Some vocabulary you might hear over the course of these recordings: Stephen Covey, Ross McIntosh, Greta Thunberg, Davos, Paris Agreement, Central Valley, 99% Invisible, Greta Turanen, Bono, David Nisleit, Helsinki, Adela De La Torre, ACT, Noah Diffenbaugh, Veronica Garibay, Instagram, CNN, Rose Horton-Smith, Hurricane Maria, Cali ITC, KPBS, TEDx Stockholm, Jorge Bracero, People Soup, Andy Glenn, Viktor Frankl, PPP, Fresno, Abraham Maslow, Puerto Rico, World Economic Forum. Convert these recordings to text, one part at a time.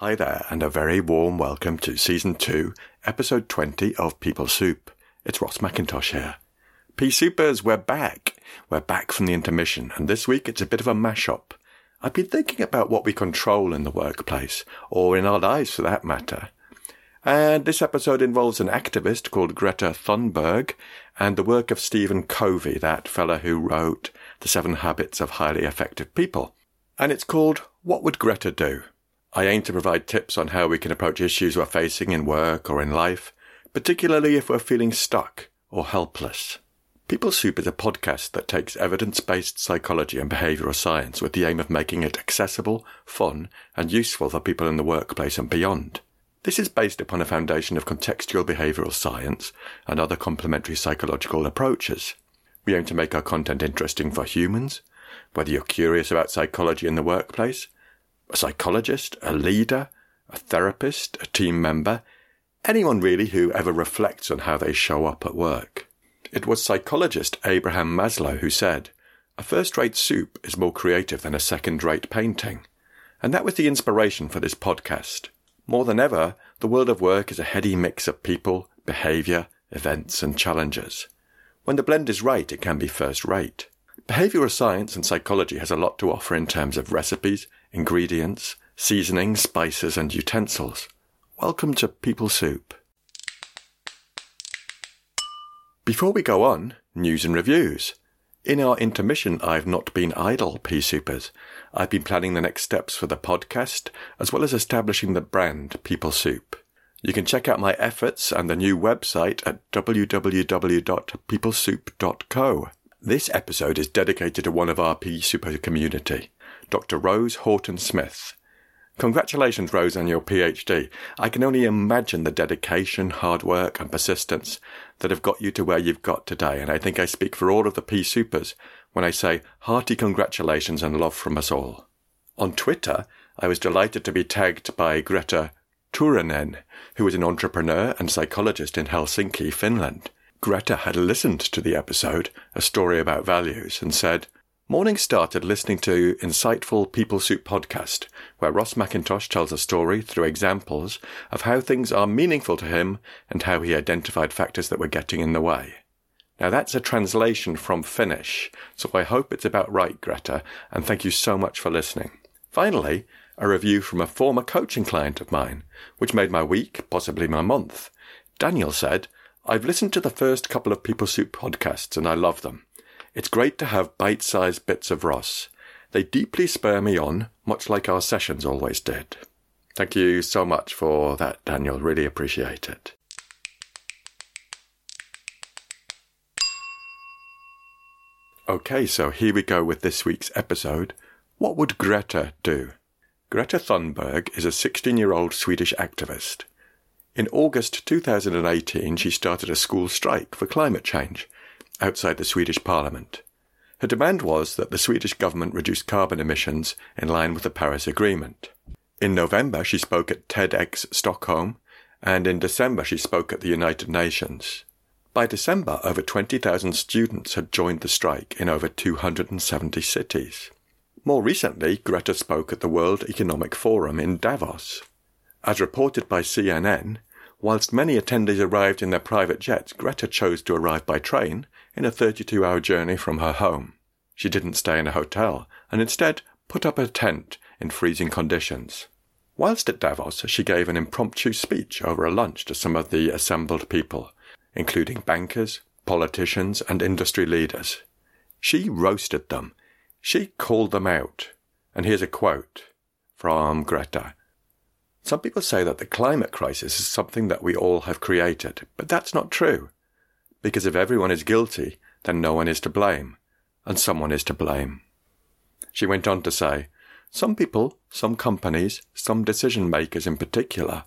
Hi there, and a very warm welcome to Season 2, Episode 20 of People Soup. It's Ross McIntosh here. P-Soupers, we're back! We're back from the intermission, and this week it's a bit of a mash-up. I've been thinking about what we control in the workplace, or in our lives for that matter. And this episode involves an activist called Greta Thunberg, and the work of Stephen Covey, that fella who wrote The 7 Habits of Highly Effective People. And it's called, What Would Greta Do? I aim to provide tips on how we can approach issues we're facing in work or in life, particularly if we're feeling stuck or helpless. People Soup is a podcast that takes evidence-based psychology and behavioural science with the aim of making it accessible, fun, and useful for people in the workplace and beyond. This is based upon a foundation of contextual behavioural science and other complementary psychological approaches. We aim to make our content interesting for humans, whether you're curious about psychology in the workplace, a psychologist, a leader, a therapist, a team member, anyone really who ever reflects on how they show up at work. It was psychologist Abraham Maslow who said, "A first-rate soup is more creative than a second-rate painting." And that was the inspiration for this podcast. More than ever, the world of work is a heady mix of people, behaviour, events and challenges. When the blend is right, it can be first-rate. Behavioural science and psychology has a lot to offer in terms of recipes, ingredients, seasonings, spices and utensils. Welcome to People Soup. Before we go on, news and reviews. In our intermission, I've not been idle, P-Soupers. I've been planning the next steps for the podcast, as well as establishing the brand People Soup. You can check out my efforts and the new website at www.peoplesoup.co. This episode is dedicated to one of our P-Souper community, Dr. Rose Horton-Smith. Congratulations, Rose, on your PhD. I can only imagine the dedication, hard work and persistence that have got you to where you've got today, and I think I speak for all of the P-Soupers when I say hearty congratulations and love from us all. On Twitter, I was delighted to be tagged by Greta Turanen, who is an entrepreneur and psychologist in Helsinki, Finland. Greta had listened to the episode, A Story About Values, and said, "Morning started listening to insightful People Soup podcast, where Ross McIntosh tells a story through examples of how things are meaningful to him and how he identified factors that were getting in the way." Now that's a translation from Finnish, so I hope it's about right, Greta, and thank you so much for listening. Finally, a review from a former coaching client of mine, which made my week, possibly my month. Daniel said, "I've listened to the first couple of People Soup podcasts and I love them. It's great to have bite-sized bits of Ross. They deeply spur me on, much like our sessions always did." Thank you so much for that, Daniel. Really appreciate it. Okay, so here we go with this week's episode. What would Greta do? Greta Thunberg is a 16-year-old Swedish activist. In August 2018, she started a school strike for climate change outside the Swedish parliament. Her demand was that the Swedish government reduce carbon emissions in line with the Paris Agreement. In November, she spoke at TEDx Stockholm, and in December, she spoke at the United Nations. By December, over 20,000 students had joined the strike in over 270 cities. More recently, Greta spoke at the World Economic Forum in Davos. As reported by CNN, whilst many attendees arrived in their private jets, Greta chose to arrive by train in a 32-hour journey from her home. She didn't stay in a hotel and instead put up her tent in freezing conditions. Whilst at Davos, she gave an impromptu speech over a lunch to some of the assembled people, including bankers, politicians and industry leaders. She roasted them. She called them out. And here's a quote from Greta. "Some people say that the climate crisis is something that we all have created, but that's not true. Because if everyone is guilty, then no one is to blame, and someone is to blame." She went on to say, "Some people, some companies, some decision makers in particular,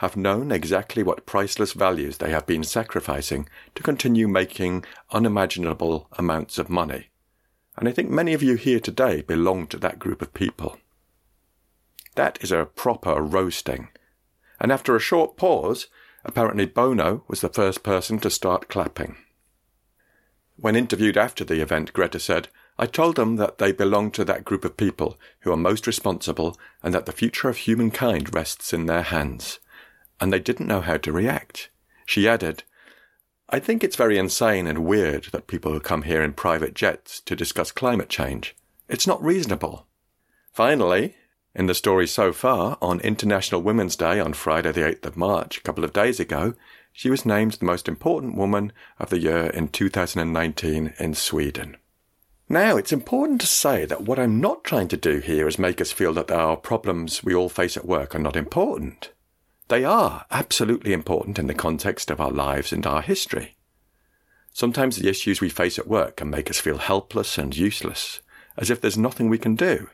have known exactly what priceless values they have been sacrificing to continue making unimaginable amounts of money. And I think many of you here today belong to that group of people." That is a proper roasting. And after a short pause, apparently Bono was the first person to start clapping. When interviewed after the event, Greta said, I told them that they belong to that group of people who are most responsible and that the future of humankind rests in their hands. And they didn't know how to react. She added, I think it's very insane and weird that people who come here in private jets to discuss climate change. It's not reasonable. Finally, in the story so far, on International Women's Day on Friday the 8th of March, a couple of days ago, she was named the most important woman of the year in 2019 in Sweden. Now, it's important to say that what I'm not trying to do here is make us feel that our problems we all face at work are not important. They are absolutely important in the context of our lives and our history. Sometimes the issues we face at work can make us feel helpless and useless, as if there's nothing we can do.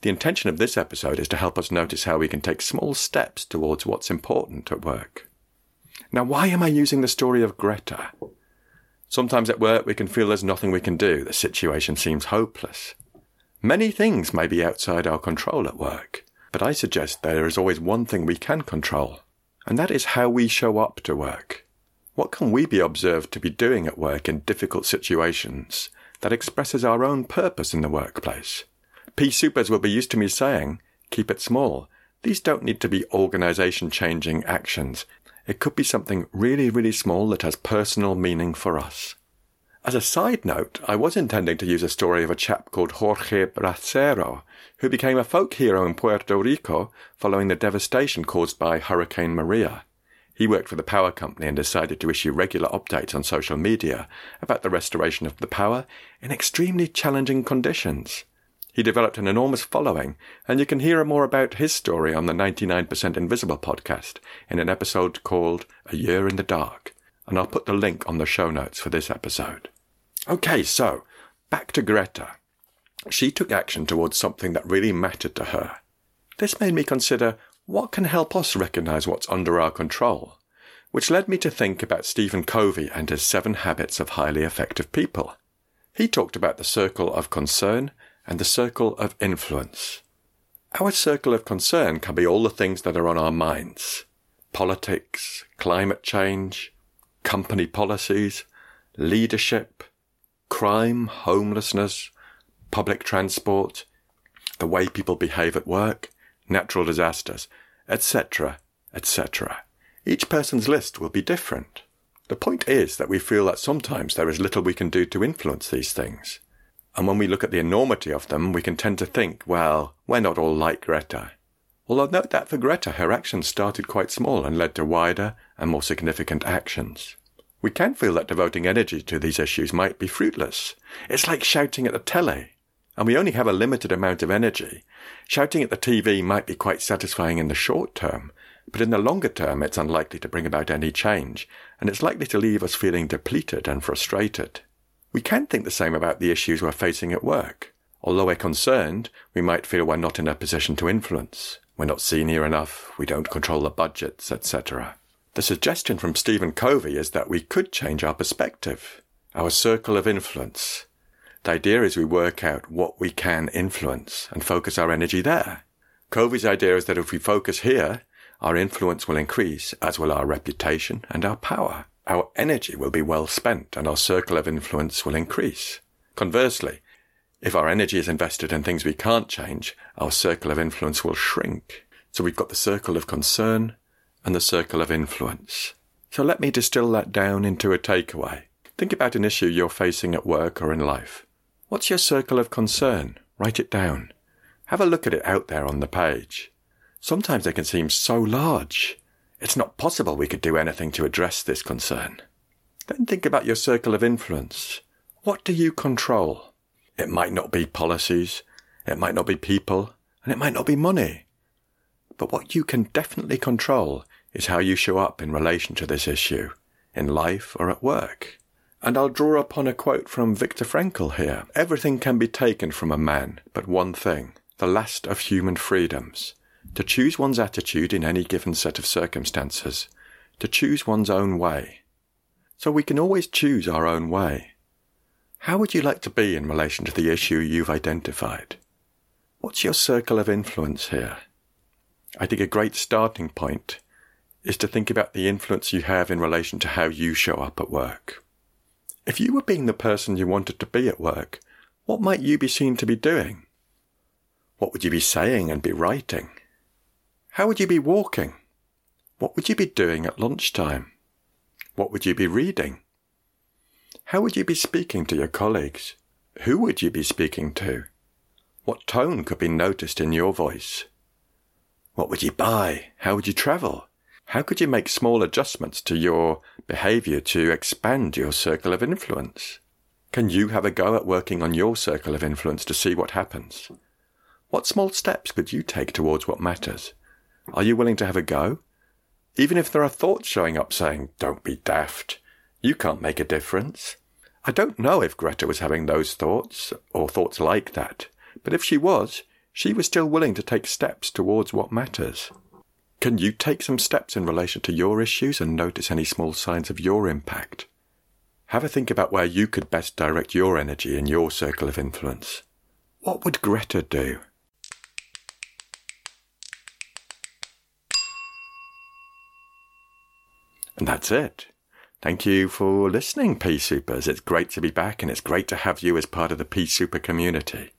The intention of this episode is to help us notice how we can take small steps towards what's important at work. Now, why am I using the story of Greta? Sometimes at work we can feel there's nothing we can do, the situation seems hopeless. Many things may be outside our control at work. But I suggest there is always one thing we can control, and that is how we show up to work. What can we be observed to be doing at work in difficult situations that expresses our own purpose in the workplace? P-Supers will be used to me saying, keep it small. These don't need to be organisation-changing actions. It could be something really, really small that has personal meaning for us. As a side note, I was intending to use a story of a chap called Jorge Bracero, who became a folk hero in Puerto Rico following the devastation caused by Hurricane Maria. He worked for the power company and decided to issue regular updates on social media about the restoration of the power in extremely challenging conditions. He developed an enormous following, and you can hear more about his story on the 99% Invisible podcast in an episode called A Year in the Dark. And I'll put the link on the show notes for this episode. Okay, so, back to Greta. She took action towards something that really mattered to her. This made me consider what can help us recognise what's under our control, which led me to think about Stephen Covey and his 7 Habits of Highly Effective People. He talked about the circle of concern and the circle of influence. Our circle of concern can be all the things that are on our minds. Politics, climate change, company policies, leadership, crime, homelessness, public transport, the way people behave at work, natural disasters, etc., etc. Each person's list will be different. The point is that we feel that sometimes there is little we can do to influence these things. And when we look at the enormity of them, we can tend to think, well, we're not all like Greta. Although note that for Greta, her actions started quite small and led to wider and more significant actions. We can feel that devoting energy to these issues might be fruitless. It's like shouting at the telly, and we only have a limited amount of energy. Shouting at the TV might be quite satisfying in the short term, but in the longer term it's unlikely to bring about any change, and it's likely to leave us feeling depleted and frustrated. We can think the same about the issues we're facing at work. Although we're concerned, we might feel we're not in a position to influence. We're not senior enough, we don't control the budgets, etc. The suggestion from Stephen Covey is that we could change our perspective, our circle of influence. The idea is we work out what we can influence and focus our energy there. Covey's idea is that if we focus here, our influence will increase, as will our reputation and our power. Our energy will be well spent and our circle of influence will increase. Conversely, if our energy is invested in things we can't change, our circle of influence will shrink. So we've got the circle of concern and the circle of influence. So let me distill that down into a takeaway. Think about an issue you're facing at work or in life. What's your circle of concern? Write it down. Have a look at it out there on the page. Sometimes they can seem so large. It's not possible we could do anything to address this concern. Then think about your circle of influence. What do you control? It might not be policies, it might not be people, and it might not be money. But what you can definitely control is how you show up in relation to this issue, in life or at work. And I'll draw upon a quote from Viktor Frankl here. Everything can be taken from a man, but one thing, the last of human freedoms. To choose one's attitude in any given set of circumstances. To choose one's own way. So we can always choose our own way. How would you like to be in relation to the issue you've identified? What's your circle of influence here? I think a great starting point is to think about the influence you have in relation to how you show up at work. If you were being the person you wanted to be at work, what might you be seen to be doing? What would you be saying and be writing? How would you be walking? What would you be doing at lunchtime? What would you be reading? How would you be speaking to your colleagues? Who would you be speaking to? What tone could be noticed in your voice? What would you buy? How would you travel? How could you make small adjustments to your behaviour to expand your circle of influence? Can you have a go at working on your circle of influence to see what happens? What small steps could you take towards what matters? Are you willing to have a go? Even if there are thoughts showing up saying, "Don't be daft. You can't make a difference." I don't know if Greta was having those thoughts or thoughts like that, but if she was still willing to take steps towards what matters. Can you take some steps in relation to your issues and notice any small signs of your impact? Have a think about where you could best direct your energy in your circle of influence. What would Greta do? And that's it. Thank you for listening, P-Supers. It's great to be back and it's great to have you as part of the P-Super community.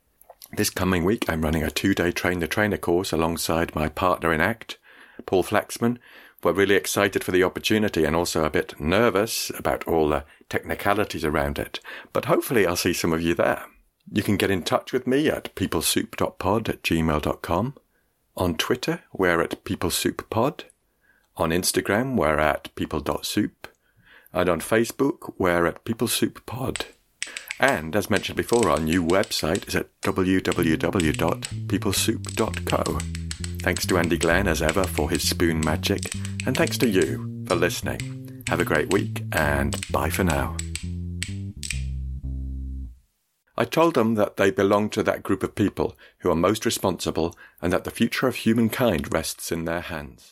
This coming week, I'm running a 2-day Train the Trainer course alongside my partner in ACT, Paul Flaxman. We're really excited for the opportunity and also a bit nervous about all the technicalities around it. But hopefully I'll see some of you there. You can get in touch with me at peoplesoup.pod@gmail.com. On Twitter, we're at peoplesouppod. On Instagram, we're at people.soup. And on Facebook, we're at peoplesouppod. And as mentioned before, our new website is at www.peoplesoup.co. Thanks to Andy Glenn, as ever, for his spoon magic. And thanks to you for listening. Have a great week, and bye for now. I told them that they belong to that group of people who are most responsible and that the future of humankind rests in their hands.